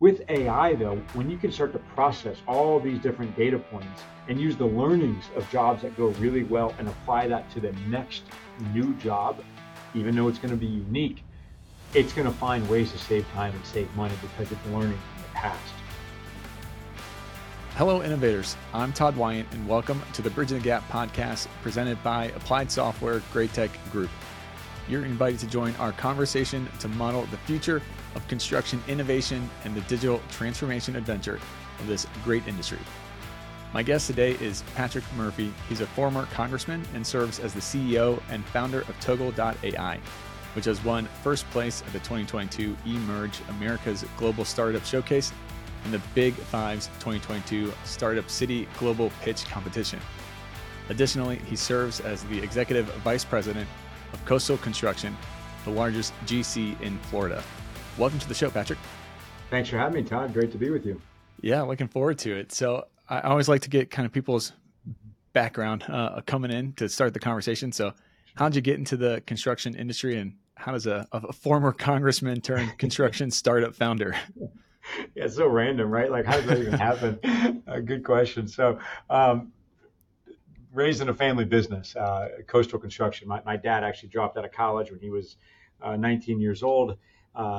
With AI though, when you can start to process all these different data points and use the learnings of jobs that go really well and apply that to the next new job, even though it's going to be unique, it's going to find ways to save time and save money because it's learning from the past. Hello, innovators. I'm Todd Wyant, and welcome to the Bridging the Gap podcast presented by Applied Software GreatTech Group. You're invited to join our conversation to model the future of construction innovation and the digital transformation adventure of this great industry. My guest today is Patrick Murphy. He's a former congressman and serves as the CEO and founder of Togal.AI, which has won first place at the 2022 eMerge Americas Global Startup Showcase and the Big Five's 2022 Startup City Global Pitch Competition. Additionally, he serves as the Executive Vice President of Coastal Construction, the largest GC in Florida. Welcome to the show, Patrick. Thanks for having me, Todd. Great to be with you. Yeah, looking forward to it. So I always like to get kind of people's background coming in to start the conversation. So how did you get into the construction industry, and how does a former congressman turn construction startup founder? Yeah, it's so random, right? Like, how does that even happen? Good question. So raised in a family business, Coastal Construction. My dad actually dropped out of college when he was 19 years old.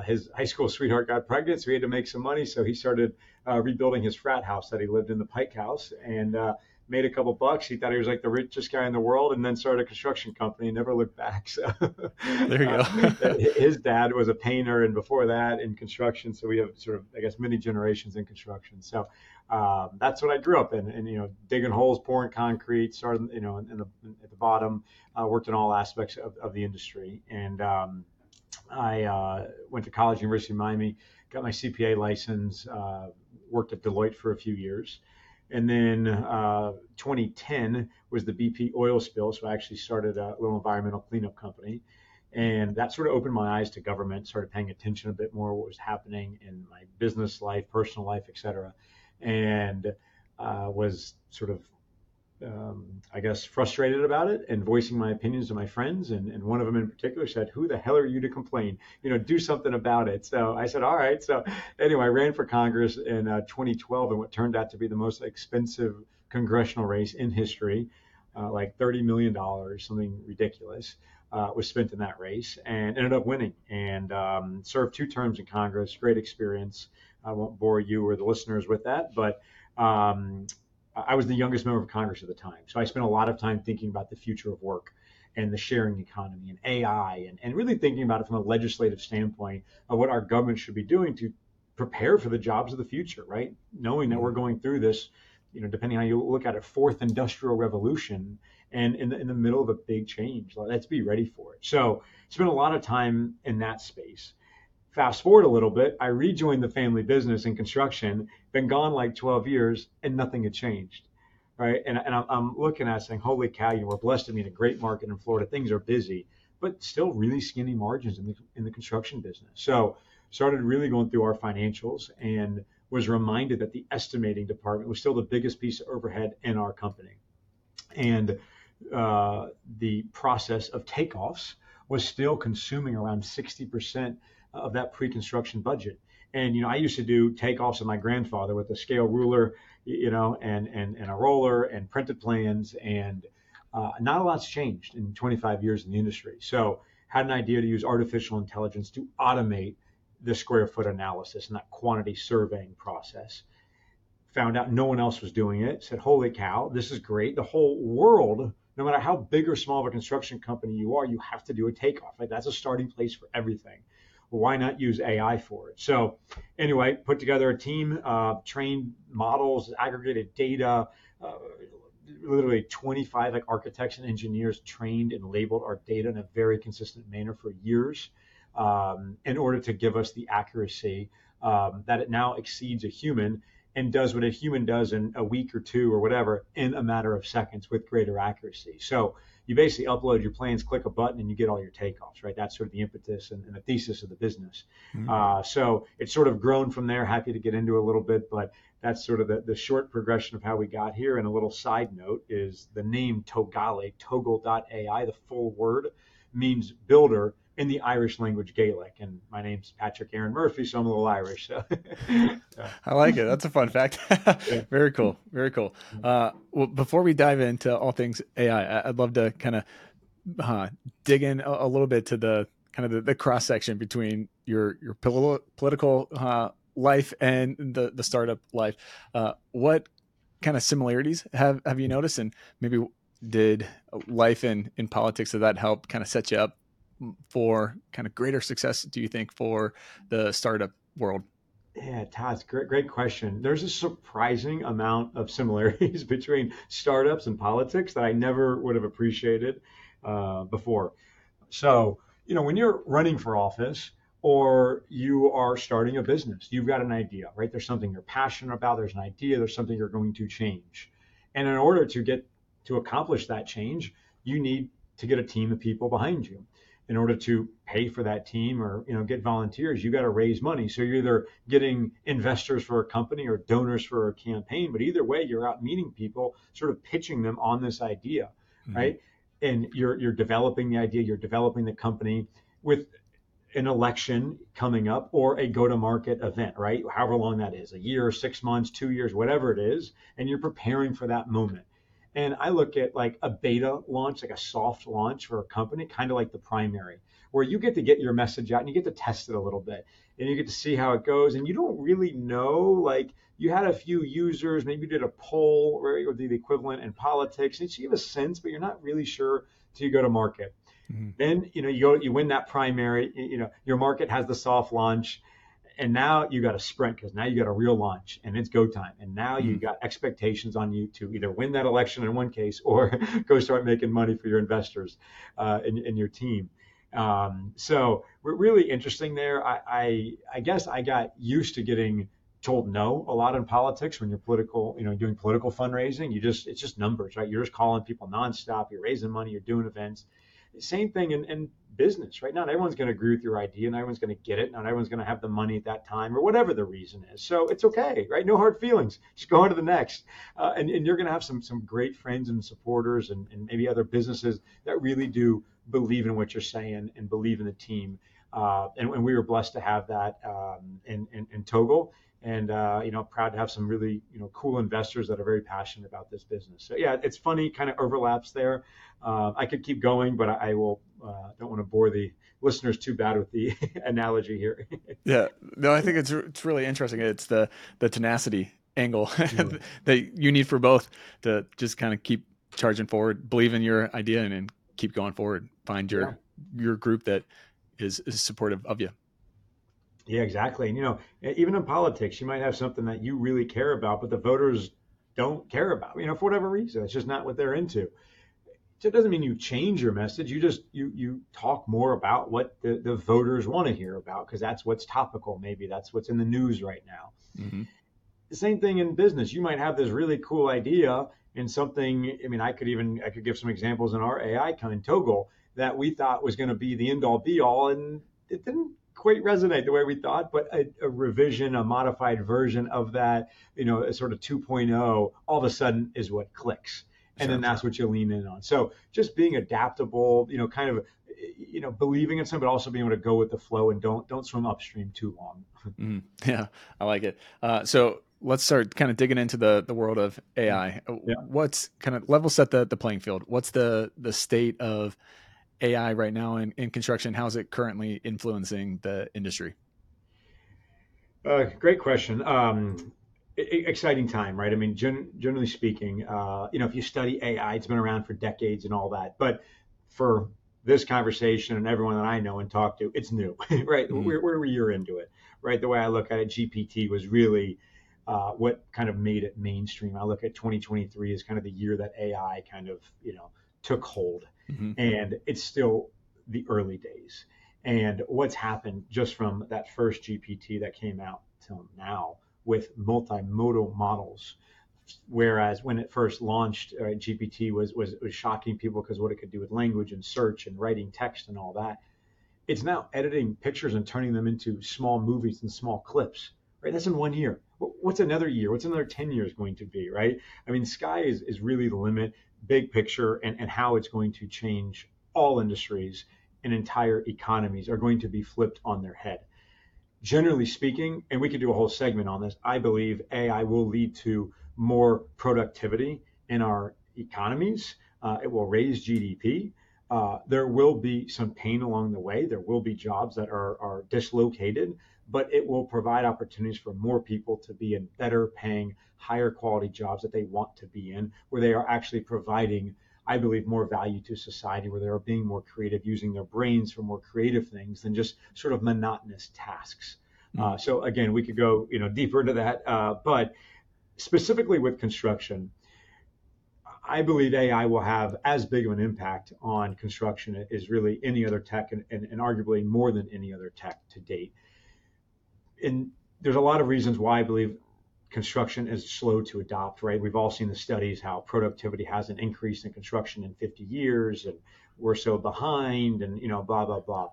His high school sweetheart got pregnant, so he had to make some money. So he started rebuilding his frat house that he lived in, the Pike House, and made a couple bucks. He thought he was like the richest guy in the world, and then started a construction company and never looked back. So there you go. His dad was a painter, and before that in construction. So we have sort of, I guess, many generations in construction. So that's what I grew up in, and digging holes, pouring concrete, started at the bottom, worked in all aspects of the industry, and I went to college, University of Miami, got my CPA license, worked at Deloitte for a few years. And then 2010 was the BP oil spill. So I actually started a little environmental cleanup company. And that sort of opened my eyes to government, started paying attention a bit more what was happening in my business life, personal life, et cetera. And was sort of, I guess, frustrated about it and voicing my opinions to my friends. And one of them in particular said, "Who the hell are you to complain? Do something about it." So I said, all right. So anyway, I ran for Congress in 2012 in what turned out to be the most expensive congressional race in history, like $30 million, something ridiculous, was spent in that race, and ended up winning, and served 2 terms in Congress. Great experience. I won't bore you or the listeners with that, but I was the youngest member of Congress at the time. So I spent a lot of time thinking about the future of work and the sharing economy and AI, and really thinking about it from a legislative standpoint of what our government should be doing to prepare for the jobs of the future, right? Knowing that we're going through this, depending on how you look at it, 4th industrial revolution, and in the middle of a big change. Let's be ready for it. So spent a lot of time in that space. Fast forward a little bit, I rejoined the family business in construction, been gone like 12 years, and nothing had changed, right? And I'm looking at it saying, holy cow, we're blessed to be in a great market in Florida. Things are busy, but still really skinny margins in the construction business. So started really going through our financials and was reminded that the estimating department was still the biggest piece of overhead in our company. And the process of takeoffs was still consuming around 60% of that pre-construction budget. And, I used to do takeoffs with my grandfather with a scale ruler, and a roller and printed plans, and not a lot's changed in 25 years in the industry. So had an idea to use artificial intelligence to automate the square foot analysis and that quantity surveying process. Found out no one else was doing it. Said, holy cow, this is great. The whole world, no matter how big or small of a construction company you are, you have to do a takeoff. Like, that's a starting place for everything. Why not use AI for it? So anyway, put together a team, trained models, aggregated data, literally 25 architects and engineers trained and labeled our data in a very consistent manner for years, in order to give us the accuracy that it now exceeds a human and does what a human does in a week or two or whatever in a matter of seconds with greater accuracy. So you basically upload your plans, click a button, and you get all your takeoffs, right? That's sort of the impetus and the thesis of the business. Mm-hmm. So it's sort of grown from there. Happy to get into a little bit, but that's sort of the short progression of how we got here. And a little side note is the name Togale, Togal.ai, the full word, means builder in the Irish language Gaelic. And my name's Patrick Aaron Murphy, so I'm a little Irish. So. I like it. That's a fun fact. Very cool. Very cool. Well, before we dive into all things AI, I'd love to kind of dig in a little bit to the kind of the cross section between your political life and the startup life. What kind of similarities have you noticed? And maybe did life in politics, did that help kind of set you up for kind of greater success, do you think, for the startup world? Yeah, Todd, great question. There's a surprising amount of similarities between startups and politics that I never would have appreciated before. So, you know, when you're running for office or you are starting a business, you've got an idea, right? There's something you're passionate about. There's an idea. There's something you're going to change. And in order to get to accomplish that change, you need to get a team of people behind you. In order to pay for that team or, you know, get volunteers, you got to raise money. So you're either getting investors for a company or donors for a campaign, but either way, you're out meeting people, sort of pitching them on this idea, mm-hmm. right? And you're developing the idea, you're developing the company with an election coming up or a go-to-market event, right? However long that is, a year, 6 months, 2 years, whatever it is, and you're preparing for that moment. And I look at like a beta launch, like a soft launch for a company, kind of like the primary, where you get to get your message out and you get to test it a little bit and you get to see how it goes. And you don't really know, like you had a few users, maybe you did a poll or the equivalent in politics, and so you have a sense, but you're not really sure till you go to market. Mm-hmm. Then, you know, you win that primary, you know, your market has the soft launch. And now you got a sprint because now you got a real launch and it's go time. And now you got expectations on you to either win that election in one case or go start making money for your investors and your team. So we're really interesting there. I guess I got used to getting told no a lot in politics when you're political, you know, doing political fundraising. It's just numbers, right? You're just calling people nonstop. You're raising money. You're doing events. Same thing in business, right? Not everyone's going to agree with your idea, and everyone's going to get it, not everyone's going to have the money at that time, or whatever the reason is. So it's okay, right? No hard feelings. Just go on to the next, and you're going to have some great friends and supporters, and maybe other businesses that really do believe in what you're saying and believe in the team. And we were blessed to have that in Togal, and you know, proud to have some really, you know, cool investors that are very passionate about this business. So yeah, it's funny, kind of overlaps there. I could keep going, but I will. Don't want to bore the listeners too bad with the analogy here. Yeah, no, I think it's really interesting. It's the tenacity angle that you need for both to just kind of keep charging forward, believe in your idea, and keep going forward. Find your group that is supportive of you. Yeah, exactly. And, you know, even in politics, you might have something that you really care about, but the voters don't care about, you know, for whatever reason. It's just not what they're into. So it doesn't mean you change your message. You just, you talk more about what the voters want to hear about, because that's what's topical. Maybe that's what's in the news right now. Mm-hmm. The same thing in business. You might have this really cool idea and something, I mean, I could give some examples in our AI in Togal that we thought was going to be the end all be all. And it didn't quite resonate the way we thought, but a revision, a modified version of that, you know, a sort of 2.0 all of a sudden is what clicks. And then that's what you lean in on. So just being adaptable, you know, kind of, you know, believing in something, but also being able to go with the flow and don't swim upstream too long. Yeah, I like it. So let's start kind of digging into the world of AI. Yeah. What's kind of level set the playing field? What's the state of AI right now in construction? How's it currently influencing the industry? Great question. Exciting time, right? I mean, generally speaking, you know, if you study AI, it's been around for decades and all that. But for this conversation and everyone that I know and talk to, it's new, right? Mm-hmm. We're a year into it, right? The way I look at it, GPT was really what kind of made it mainstream. I look at 2023 as kind of the year that AI kind of, you know, took hold. Mm-hmm. And it's still the early days. And what's happened just from that first GPT that came out till now, with multimodal models, whereas when it first launched, GPT was shocking people because what it could do with language and search and writing text and all that. It's now editing pictures and turning them into small movies and small clips, right? That's in 1 year. What's another year? What's another 10 years going to be, right? I mean, sky is really the limit, big picture, and how it's going to change all industries and entire economies are going to be flipped on their head. Generally speaking, and we could do a whole segment on this, I believe AI will lead to more productivity in our economies. It will raise GDP. There will be some pain along the way. There will be jobs that are dislocated, but it will provide opportunities for more people to be in better paying, higher quality jobs that they want to be in, where they are actually providing, I believe, more value to society, where they are being more creative, using their brains for more creative things than just sort of monotonous tasks. So again, we could go deeper into that, but specifically with construction, I believe AI will have as big of an impact on construction as really any other tech, and arguably more than any other tech to date. And there's a lot of reasons why I believe construction is slow to adopt, right? We've all seen the studies how productivity hasn't increased in construction in 50 years and we're so behind and, blah, blah, blah.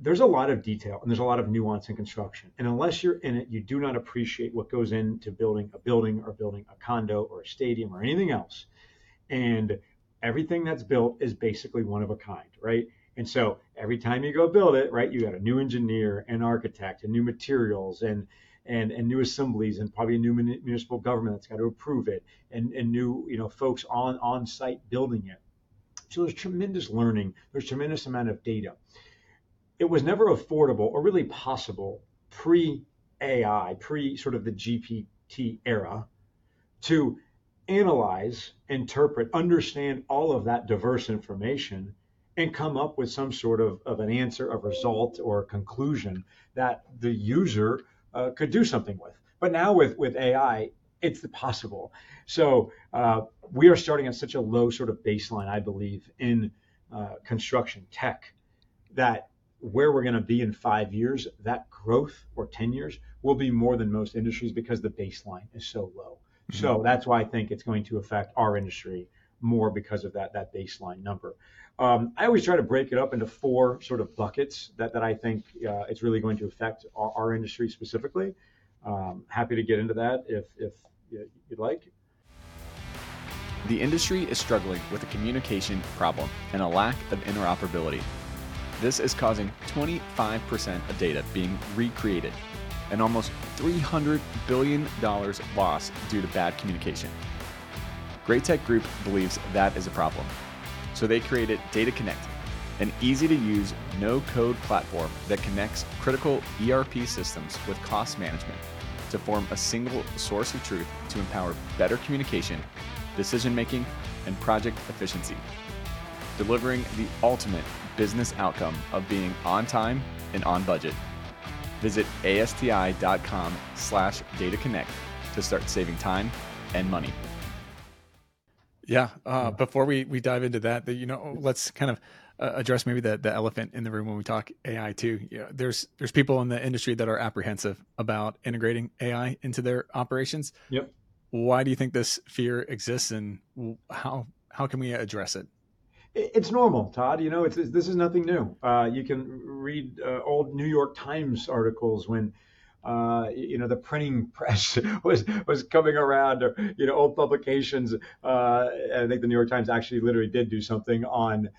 There's a lot of detail and there's a lot of nuance in construction. And unless you're in it, you do not appreciate what goes into building a building or building a condo or a stadium or anything else. And everything that's built is basically one of a kind, right? And so every time you go build it, right, you got a new engineer, an architect, and new materials, and new assemblies, and probably a new municipal government that's got to approve it, and new folks on site building it. So there's tremendous learning. There's tremendous amount of data. It was never affordable or really possible pre-AI, pre-sort of the GPT era, to analyze, interpret, understand all of that diverse information and come up with some sort of an answer, a result, or a conclusion that the user could do something with. But now with AI, it's possible. So we are starting at such a low sort of baseline, I believe, in construction tech, that where we're going to be in 5 years, that growth, or 10 years, will be more than most industries because the baseline is so low. Mm-hmm. So that's why I think it's going to affect our industry more because of that baseline number. I always try to break it up into four sort of buckets that I think it's really going to affect our industry specifically. Happy to get into that if you'd like. The industry is struggling with a communication problem and a lack of interoperability. This is causing 25% of data being recreated and almost $300 billion lost due to bad communication. GreatTech Group believes that is a problem. So they created Data Connect, an easy-to-use, no-code platform that connects critical ERP systems with cost management to form a single source of truth to empower better communication, decision-making, and project efficiency, delivering the ultimate business outcome of being on time and on budget. Visit ASTI.com/DataConnect to start saving time and money. Yeah. Before we dive into that, let's kind of address maybe the elephant in the room when we talk AI too. There's people in the industry that are apprehensive about integrating AI into their operations. Yep. Why do you think this fear exists, and how can we address it? It's normal, Todd. This is nothing new. You can read old New York Times articles when the printing press was coming around, or old publications. I think the New York Times actually literally did do something on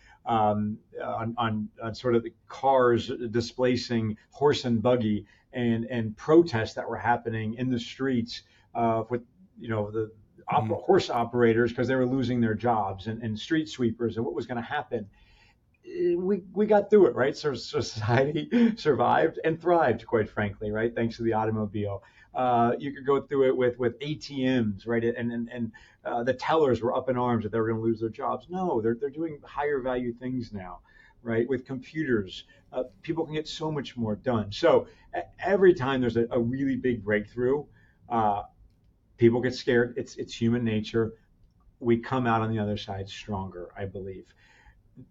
sort of the cars displacing horse and buggy, and protests that were happening in the streets with the horse operators because they were losing their jobs, and street sweepers, and what was going to happen. We got through it, right? So society survived and thrived, quite frankly, right? Thanks to the automobile. You could go through it with ATMs, right? And the tellers were up in arms that they were going to lose their jobs. No, they're doing higher value things now, right? With computers, people can get so much more done. So every time there's a really big breakthrough, people get scared. It's human nature. We come out on the other side stronger, I believe.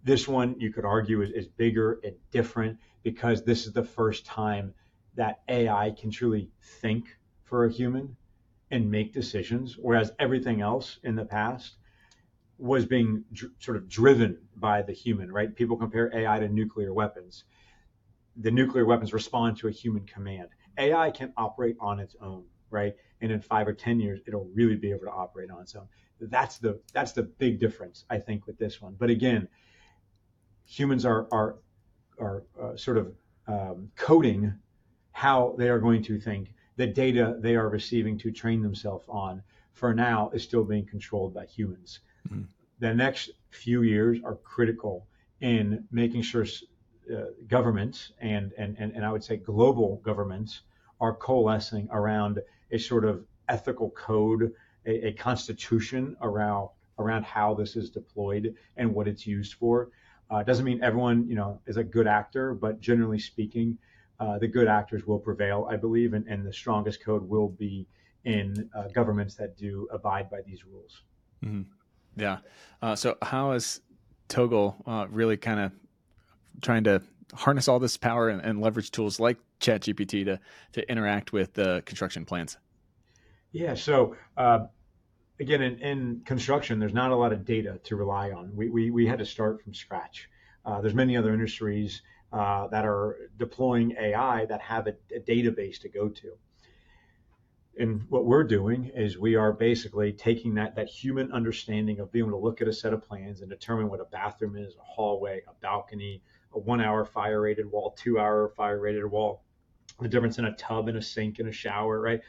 This one, you could argue, is bigger and different because this is the first time that AI can truly think for a human and make decisions, whereas everything else in the past was being driven by the human, right? People compare AI to nuclear weapons. The nuclear weapons respond to a human command. AI can operate on its own, right? And in 5 or 10 years, it'll really be able to operate on its own. That's the big difference, I think, with this one. But again, humans are sort of coding how they are going to think. The data they are receiving to train themselves on, for now, is still being controlled by humans. Mm-hmm. The next few years are critical in making sure governments and I would say global governments are coalescing around a sort of ethical code, a constitution around how this is deployed and what it's used for. It doesn't mean everyone, is a good actor, but generally speaking, the good actors will prevail, I believe, and the strongest code will be in governments that do abide by these rules. Mm-hmm. Yeah. So how is Togal really kind of trying to harness all this power and leverage tools like ChatGPT to interact with the construction plans? Yeah. So again, in construction, there's not a lot of data to rely on. We had to start from scratch. There's many other industries that are deploying AI that have a database to go to. And what we're doing is we are basically taking that human understanding of being able to look at a set of plans and determine what a bathroom is, a hallway, a balcony, a 1-hour fire rated wall, 2-hour fire rated wall, the difference in a tub and a sink and a shower, right?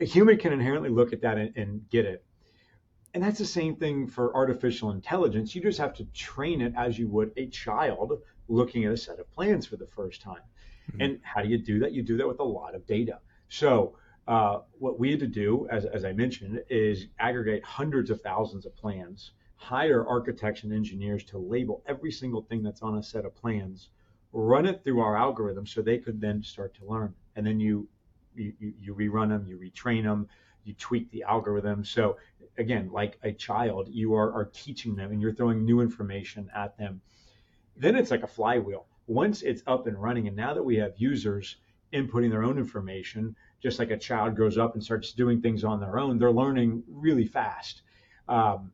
A human can inherently look at that and get it. And that's the same thing for artificial intelligence. You just have to train it as you would a child looking at a set of plans for the first time. Mm-hmm. And how do you do that? You do that with a lot of data. So what we had to do, as I mentioned, is aggregate hundreds of thousands of plans, hire architects and engineers to label every single thing that's on a set of plans, run it through our algorithm so they could then start to learn. And then you rerun them, you retrain them, you tweak the algorithm. So again, like a child, you are teaching them and you're throwing new information at them. Then it's like a flywheel. Once it's up and running, and now that we have users inputting their own information, just like a child grows up and starts doing things on their own, they're learning really fast.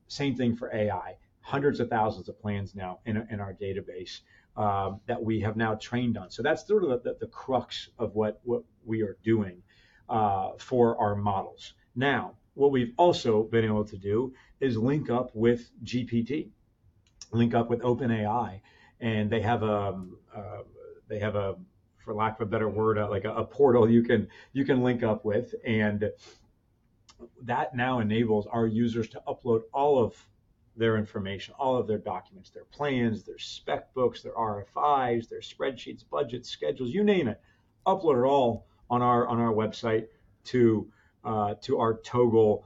Same thing for AI. Hundreds of thousands of plans now in our database that we have now trained on. So that's sort of the crux of what we are doing for our models. Now, what we've also been able to do is link up with GPT, link up with OpenAI. And they have a, for lack of a better word, like a portal you can link up with, and that now enables our users to upload all of their information, all of their documents, their plans, their spec books, their RFIs, their spreadsheets, budgets, schedules, you name it. Upload it all on our website to our Togal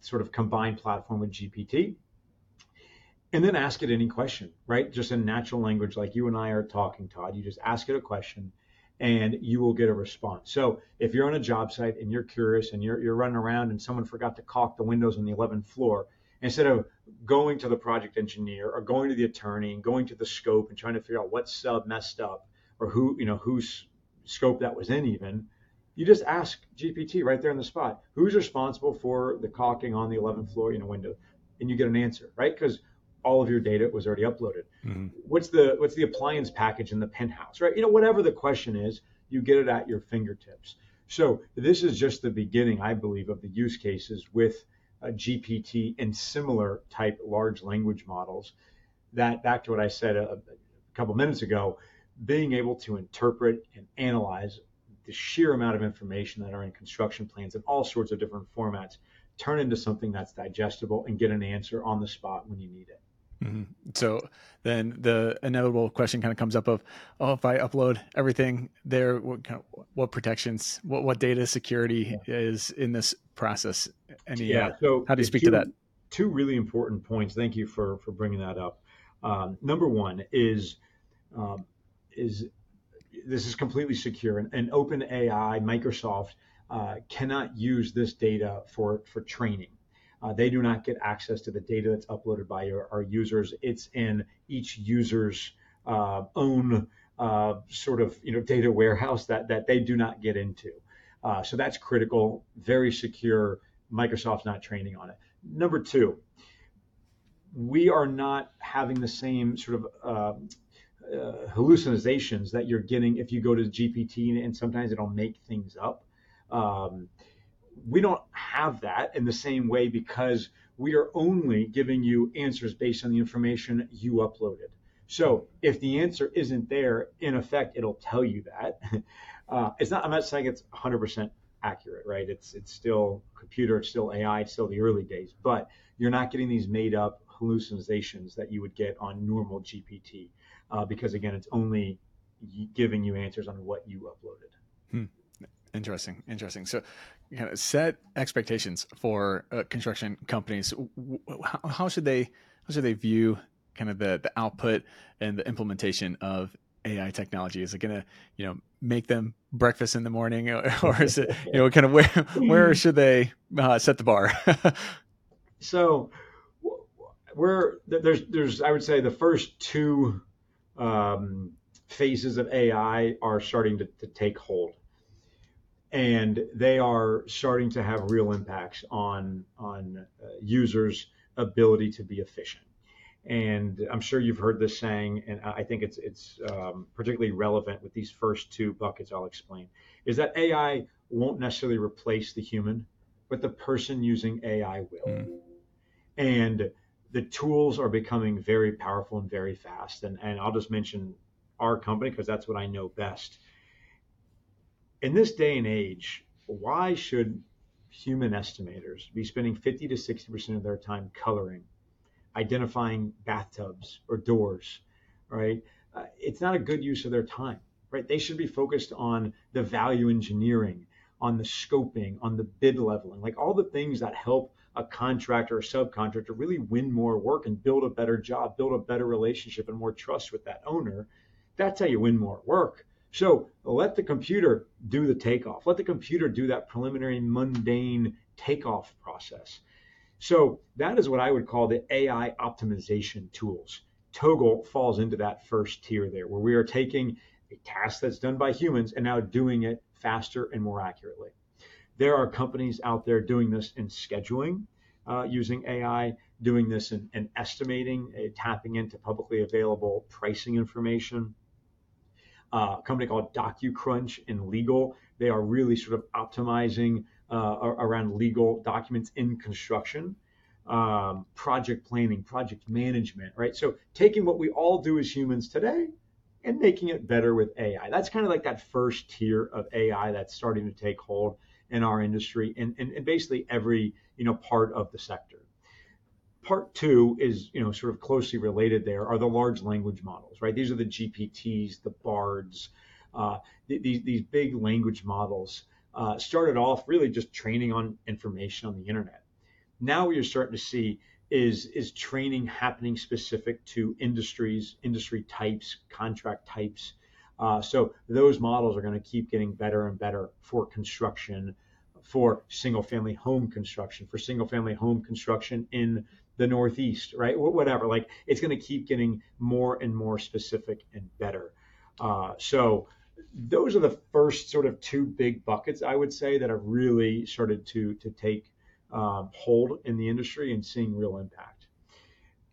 sort of combined platform with GPT. And then ask it any question, right? Just in natural language, like you and I are talking, Todd. You just ask it a question and you will get a response. So if you're on a job site and you're curious and you're running around and someone forgot to caulk the windows on the 11th floor, instead of going to the project engineer or going to the attorney and going to the scope and trying to figure out what sub messed up or who, whose scope that was in even, you just ask GPT right there in the spot, who's responsible for the caulking on the 11th floor, window? And you get an answer, right? Because all of your data was already uploaded. Mm-hmm. What's the appliance package in the penthouse, right? Whatever the question is, you get it at your fingertips. So this is just the beginning, I believe, of the use cases with GPT and similar type large language models. That back to what I said a couple minutes ago, being able to interpret and analyze the sheer amount of information that are in construction plans in all sorts of different formats, turn into something that's digestible and get an answer on the spot when you need it. Mm-hmm. So then the inevitable question kind of comes up of, if I upload everything there, what protections, what data security is in this process? So how do you speak to that? Two really important points. Thank you for bringing that up. Number one is this is completely secure, and OpenAI, Microsoft cannot use this data for training. They do not get access to the data that's uploaded by our users. It's in each user's own sort of data warehouse that they do not get into. So that's critical, very secure. Microsoft's not training on it. Number two, we are not having the same sort of hallucinations that you're getting if you go to GPT, and sometimes it'll make things up. We don't have that in the same way because we are only giving you answers based on the information you uploaded. So if the answer isn't there, in effect, it'll tell you that. It's not. I'm not saying it's 100% accurate, right? It's still computer, it's still AI, it's still the early days, but you're not getting these made up hallucinations that you would get on normal GPT, because again, it's only giving you answers on what you uploaded. Interesting. So kind of set expectations for construction companies. How should they view kind of the output and the implementation of AI technology? Is it going to, make them breakfast in the morning, or is it, kind of where should they set the bar? So there's I would say the first two phases of AI are starting to take hold, and they are starting to have real impacts on users' ability to be efficient. And I'm sure you've heard this saying, and I think it's particularly relevant with these first two buckets I'll explain, is that AI won't necessarily replace the human, but the person using AI will. And the tools are becoming very powerful and very fast. And I'll just mention our company because that's what I know best. In this day and age, why should human estimators be spending 50 to 60% of their time coloring, identifying bathtubs or doors, right? It's not a good use of their time, right? They should be focused on the value engineering, on the scoping, on the bid leveling, like all the things that help a contractor or subcontractor really win more work and build a better job, build a better relationship and more trust with that owner. That's how you win more work. So let the computer do the takeoff. Let the computer do that preliminary mundane takeoff process. So that is what I would call the AI optimization tools. Togal falls into that first tier there, where we are taking a task that's done by humans and now doing it faster and more accurately. There are companies out there doing this in scheduling, using AI, doing this in estimating, tapping into publicly available pricing information. A company called DocuCrunch in legal, they are really sort of optimizing around legal documents in construction, project planning, project management, right? So taking what we all do as humans today and making it better with AI. That's kind of like that first tier of AI that's starting to take hold in our industry and basically every, part of the sector. Part two is, sort of closely related there are the large language models, right? These are the GPTs, the BARDs, these big language models. Started off really just training on information on the internet. Now what you're starting to see is training happening specific to industries, industry types, contract types. So those models are going to keep getting better and better for construction, for single-family home construction, in the Northeast, right? Whatever, like it's going to keep getting more and more specific and better. So those are the first sort of two big buckets, I would say, that have really started to take hold in the industry and seeing real impact.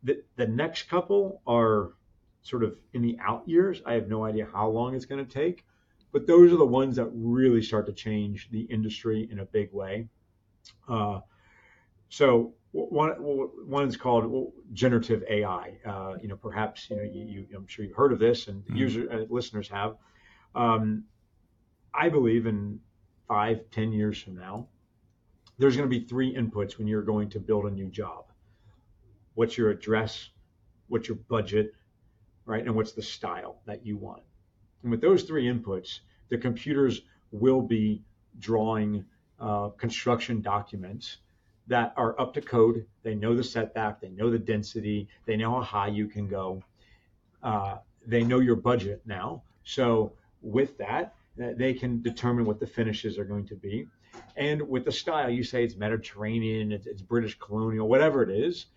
The next couple are sort of in the out years. I have no idea how long it's going to take, but those are the ones that really start to change the industry in a big way. So one is called generative AI. Perhaps I'm sure you've heard of this, and listeners have. I believe in 5-10 years from now, there's going to be three inputs when you're going to build a new job. What's your address, what's your budget, right? And what's the style that you want? And with those three inputs, the computers will be drawing construction documents that are up to code. They know the setback, they know the density, they know how high you can go. They know your budget now. So with that, they can determine what the finishes are going to be. And with the style, you say it's Mediterranean, it's British colonial, whatever it is,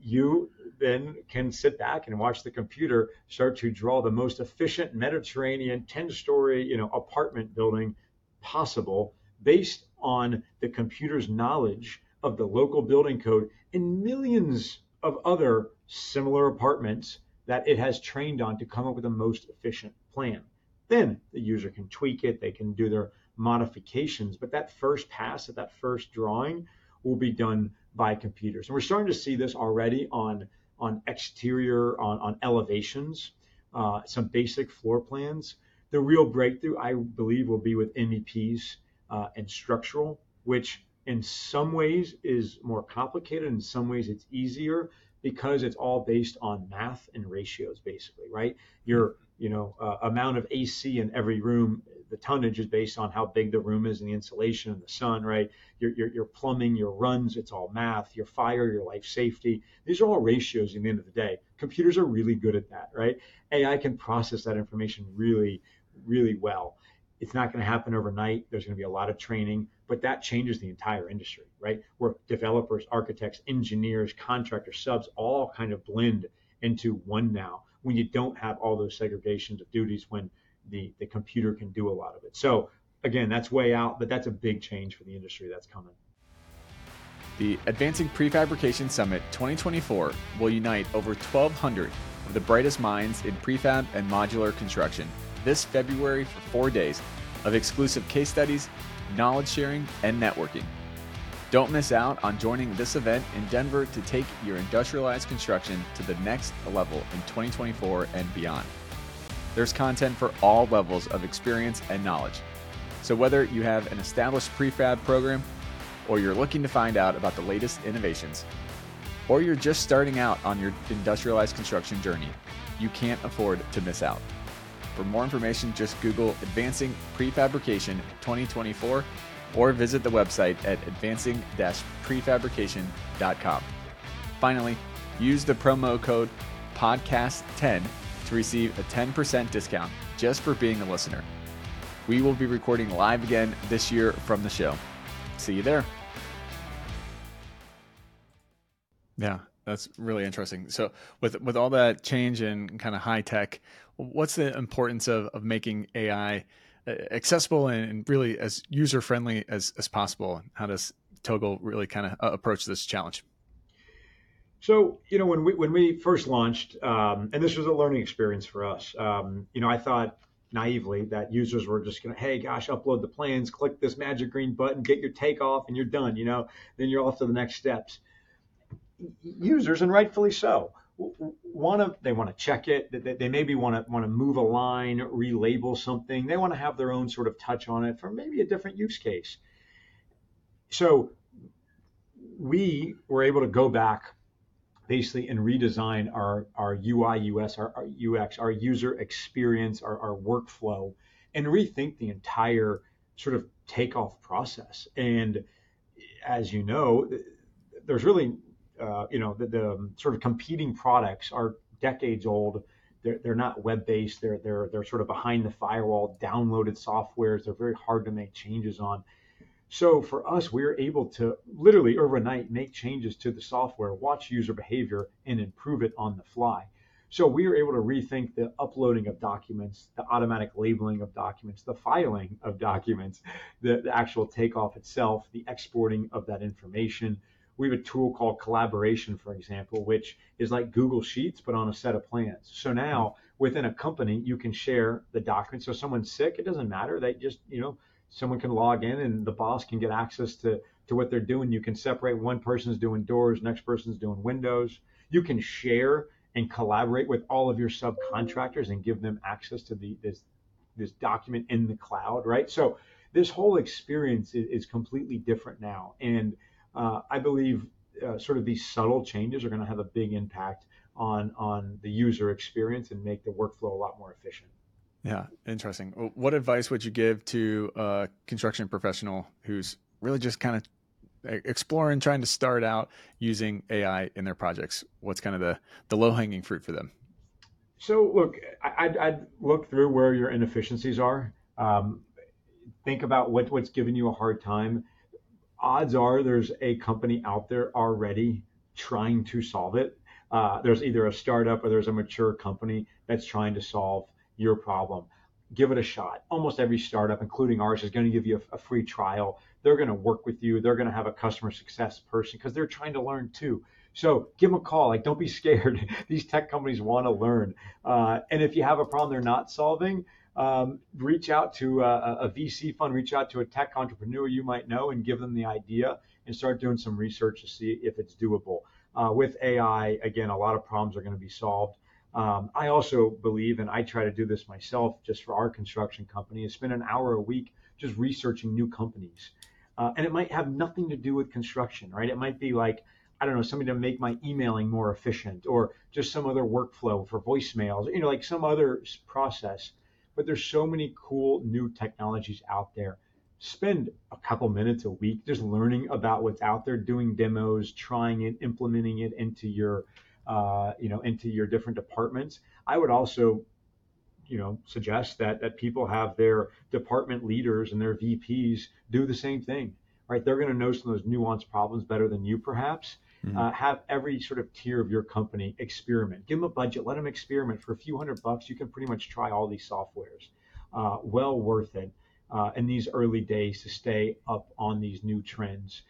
you then can sit back and watch the computer start to draw the most efficient Mediterranean 10-story, apartment building possible based on the computer's knowledge of the local building code and millions of other similar apartments that it has trained on to come up with the most efficient plan. Then the user can tweak it, they can do their modifications, but that first pass at that first drawing will be done by computers. And we're starting to see this already on on exterior, on elevations, some basic floor plans. The real breakthrough, I believe, will be with MEPs and structural, which in some ways is more complicated. In some ways it's easier because it's all based on math and ratios, basically, right? Your amount of AC in every room, the tonnage is based on how big the room is and the insulation and the sun, right? Your plumbing, your runs, it's all math. Your fire, your life safety, these are all ratios at the end of the day. Computers are really good at that, right? AI can process that information really, really well. It's not going to happen overnight. There's going to be a lot of training, but that changes the entire industry, right? Where developers, architects, engineers, contractors, subs, all kind of blend into one now, when you don't have all those segregations of duties, when the computer can do a lot of it. So again, that's way out, but that's a big change for the industry that's coming. The Advancing Prefabrication Summit 2024 will unite over 1,200 of the brightest minds in prefab and modular construction this February for 4 days of exclusive case studies, knowledge sharing, and networking. Don't miss out on joining this event in Denver to take your industrialized construction to the next level in 2024 and beyond. There's content for all levels of experience and knowledge. So whether you have an established prefab program, or you're looking to find out about the latest innovations, or you're just starting out on your industrialized construction journey, you can't afford to miss out. For more information, just Google Advancing Prefabrication 2024 or visit the website at advancing-prefabrication.com. Finally, use the promo code PODCAST10 to receive a 10% discount just for being a listener. We will be recording live again this year from the show. See you there. Yeah, that's really interesting. So with all that change and kind of high tech, what's the importance of making AI accessible and really as user-friendly as possible? How does Togal really kind of approach this challenge? So, when we first launched, and this was a learning experience for us, I thought naively that users were just going to, hey, gosh, upload the plans, click this magic green button, get your takeoff, and you're done, then you're off to the next steps. Users, and rightfully so, they want to check it. They maybe want to move a line, relabel something. They want to have their own sort of touch on it for maybe a different use case. So we were able to go back basically and redesign our UI, US, our UX, our user experience, our workflow, and rethink the entire sort of takeoff process. And as you know, there's really the sort of competing products are decades old. They're not web-based. They're sort of behind the firewall, downloaded softwares. They're very hard to make changes on. So for us, we were able to literally overnight make changes to the software, watch user behavior, and improve it on the fly. So we were able to rethink the uploading of documents, the automatic labeling of documents, the filing of documents, the actual takeoff itself, the exporting of that information. We have a tool called Collaboration, for example, which is like Google Sheets, but on a set of plans. So now within a company, you can share the documents. So if someone's sick, it doesn't matter. They just, someone can log in and the boss can get access to what they're doing. You can separate one person's doing doors, next person's doing windows. You can share and collaborate with all of your subcontractors and give them access to this document in the cloud, right? So this whole experience is completely different now. And I believe sort of these subtle changes are going to have a big impact on the user experience and make the workflow a lot more efficient. Yeah, interesting. What advice would you give to a construction professional who's really just kind of exploring, trying to start out using AI in their projects? What's kind of the low-hanging fruit for them? So look, I'd look through where your inefficiencies are. Think about what's giving you a hard time. Odds are there's a company out there already trying to solve it. There's either a startup or there's a mature company that's trying to solve your problem. Give it a shot. Almost every startup, including ours, is going to give you a free trial. They're going to work with you. They're going to have a customer success person because they're trying to learn too. So give them a call. Like, don't be scared. These tech companies want to learn. And if you have a problem they're not solving, reach out to a VC fund, reach out to a tech entrepreneur you might know and give them the idea and start doing some research to see if it's doable. with AI, again, a lot of problems are going to be solved. I also believe, and I try to do this myself just for our construction company, is spend an hour a week just researching new companies. And it might have nothing to do with construction, right? It might be like, I don't know, something to make my emailing more efficient, or just some other workflow for voicemails, you know, like some other process. But there's so many cool new technologies out there. Spend a couple minutes a week just learning about what's out there, doing demos, trying it, implementing it into your, into your different departments. I would also, suggest that people have their department leaders and their VPs do the same thing, right? They're going to know some of those nuanced problems better than you, perhaps. Mm-hmm. Have every sort of tier of your company experiment. Give them a budget. Let them experiment. For a few $100, you can pretty much try all these softwares. Well worth it in these early days to stay up on these new trends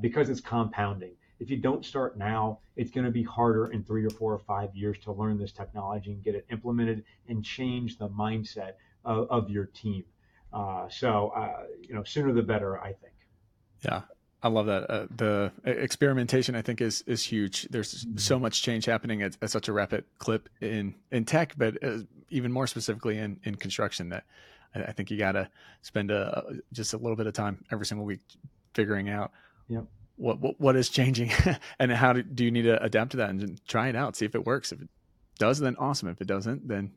because it's compounding. If you don't start now, it's going to be harder in 3 or 4 or 5 years to learn this technology and get it implemented and change the mindset of your team. So, sooner the better, I think. Yeah. I love that. The experimentation, I think, is huge. There's so much change happening at such a rapid clip in tech, but even more specifically in construction, that I think you got to spend just a little bit of time every single week figuring out what is changing and how do you need to adapt to that and try it out, see if it works. If it does, then awesome. If it doesn't, then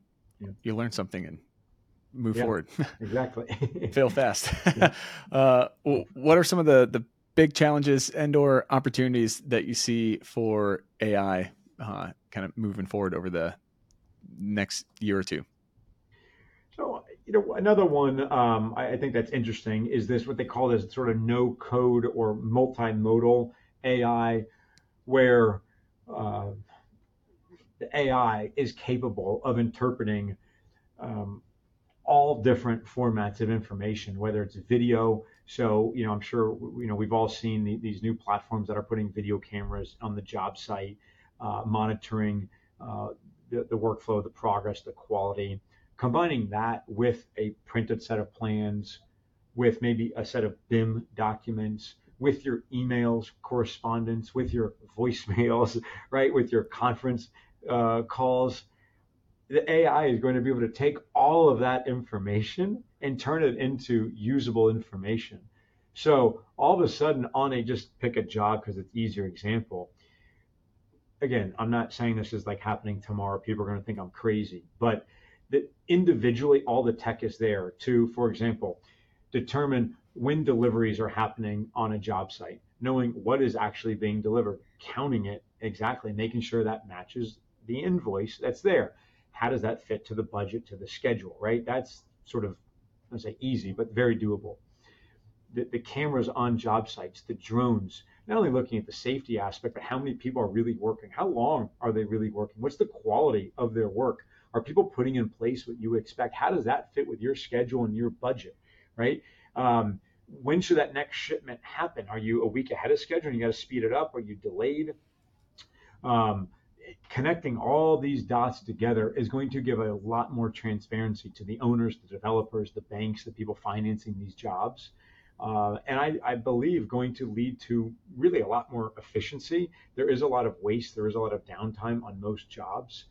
you learn something and move forward. Exactly. Fail fast. What are some of the big challenges and/or opportunities that you see for AI kind of moving forward over the next year or two? So, another one I think that's interesting is this, what they call this sort of no code or multimodal AI, where the AI is capable of interpreting all different formats of information, whether it's video. So, I'm sure, we've all seen these new platforms that are putting video cameras on the job site, monitoring the workflow, the progress, the quality, combining that with a printed set of plans, with maybe a set of BIM documents, with your emails, correspondence, with your voicemails, right, with your conference calls. The AI is going to be able to take all of that information and turn it into usable information. So all of a sudden, on a just pick a job because it's easier example. Again, I'm not saying this is like happening tomorrow. People are going to think I'm crazy, but that individually, all the tech is there to, for example, determine when deliveries are happening on a job site, knowing what is actually being delivered, counting it exactly, making sure that matches the invoice that's there. How does that fit to the budget, to the schedule, right? That's sort of, I don't say easy, but very doable. The cameras on job sites, the drones, not only looking at the safety aspect, but how many people are really working? How long are they really working? What's the quality of their work? Are people putting in place what you expect? How does that fit with your schedule and your budget, right? When should that next shipment happen? Are you a week ahead of schedule and you got to speed it up? Are you delayed? Connecting all these dots together is going to give a lot more transparency to the owners, the developers, the banks, the people financing these jobs. And I believe going to lead to really a lot more efficiency. There is a lot of waste. There is a lot of downtime on most jobs.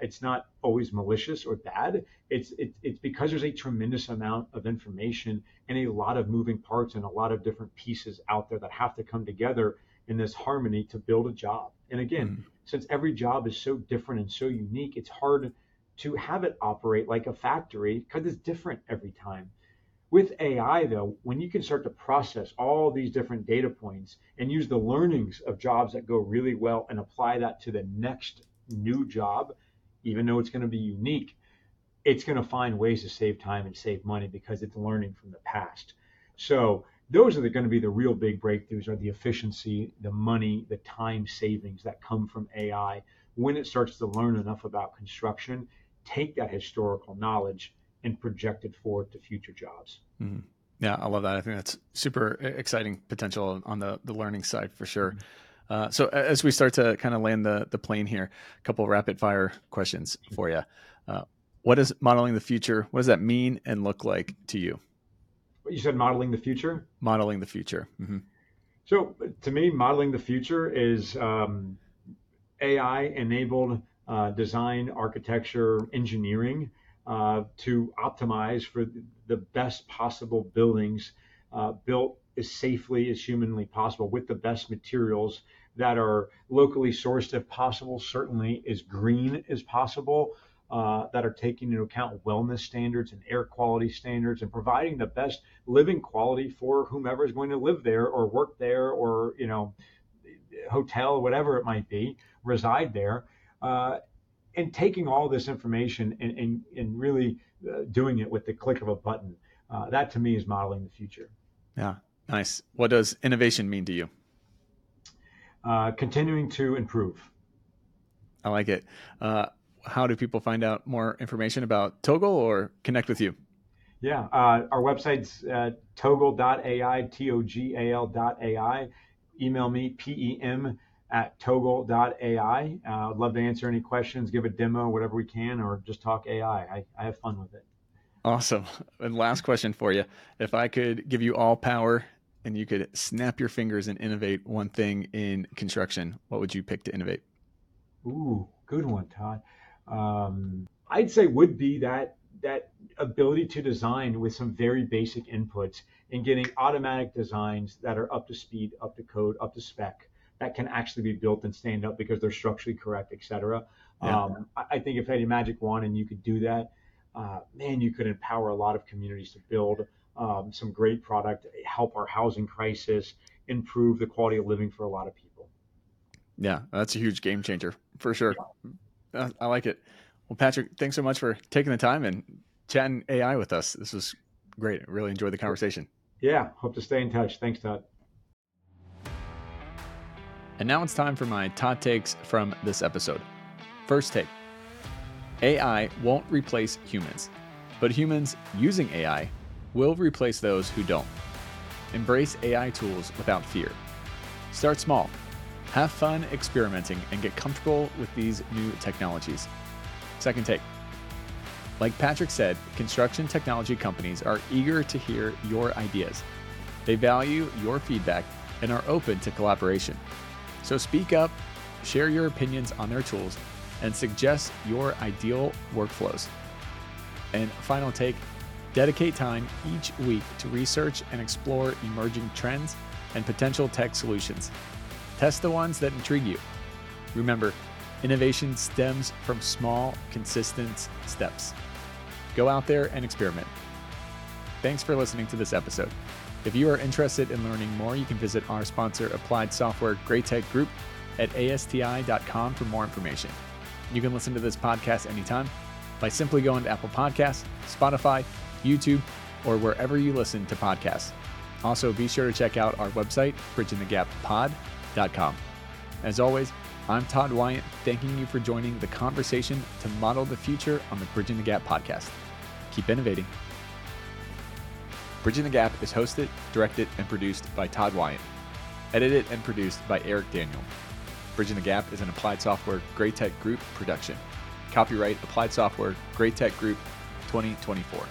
It's not always malicious or bad. It's because there's a tremendous amount of information and a lot of moving parts and a lot of different pieces out there that have to come together in this harmony to build a job. And again, since every job is so different and so unique, it's hard to have it operate like a factory because it's different every time. With AI, though, when you can start to process all these different data points and use the learnings of jobs that go really well and apply that to the next new job, even though it's going to be unique, it's going to find ways to save time and save money because it's learning from the past. So those are going to be the real big breakthroughs, are the efficiency, the money, the time savings that come from AI. When it starts to learn enough about construction, take that historical knowledge and project it forward to future jobs. Mm-hmm. Yeah, I love that. I think that's super exciting potential on the learning side for sure. Mm-hmm. So as we start to kind of land the plane here, a couple of rapid fire questions for you. What is modeling the future? What does that mean and look like to you? You said modeling the future? Modeling the future. Mm-hmm. So to me, modeling the future is AI-enabled design, architecture, engineering to optimize for the best possible buildings built as safely as humanly possible with the best materials that are locally sourced if possible, certainly as green as possible, that are taking into account wellness standards and air quality standards and providing the best living quality for whomever is going to live there or work there or, you know, hotel, whatever it might be, reside there. And taking all this information and really doing it with the click of a button. That to me is modeling the future. Yeah, nice. What does innovation mean to you? Continuing to improve. I like it. How do people find out more information about Togal or connect with you? Yeah, our website's Togal.AI, Togal.AI. Email me, PEM@Togal.AI. I'd love to answer any questions, give a demo, whatever we can, or just talk AI. I have fun with it. Awesome. And last question for you. If I could give you all power and you could snap your fingers and innovate one thing in construction, what would you pick to innovate? Ooh, good one, Todd. I'd say would be that ability to design with some very basic inputs and getting automatic designs that are up to speed, up to code, up to spec, that can actually be built and stand up because they're structurally correct, et cetera. Yeah. I think if I had a magic wand and you could do that, man, you could empower a lot of communities to build some great product, help our housing crisis, improve the quality of living for a lot of people. Yeah, that's a huge game changer for sure. Yeah. I like it. Well, Patrick, thanks so much for taking the time and chatting AI with us. This was great. I really enjoyed the conversation. Yeah, hope to stay in touch. Thanks, Todd. And now it's time for my Todd takes from this episode. First take. AI won't replace humans, but humans using AI will replace those who don't. Embrace AI tools without fear. Start small. Have fun experimenting and get comfortable with these new technologies. Second take. Like Patrick said, construction technology companies are eager to hear your ideas. They value your feedback and are open to collaboration. So speak up, share your opinions on their tools, and suggest your ideal workflows. And final take, dedicate time each week to research and explore emerging trends and potential tech solutions. Test the ones that intrigue you. Remember, innovation stems from small, consistent steps. Go out there and experiment. Thanks for listening to this episode. If you are interested in learning more, you can visit our sponsor, Applied Software GreatTech Group, at ASTI.com for more information. You can listen to this podcast anytime by simply going to Apple Podcasts, Spotify, YouTube, or wherever you listen to podcasts. Also, be sure to check out our website, bridgingthegappod.com. As always, I'm Todd Wyant, thanking you for joining the conversation to model the future on the Bridging the Gap podcast. Keep innovating. Bridging the Gap is hosted, directed, and produced by Todd Wyant. Edited and produced by Eric Daniel. Bridging the Gap is an Applied Software GreatTech Group production. Copyright Applied Software GreatTech Group 2024.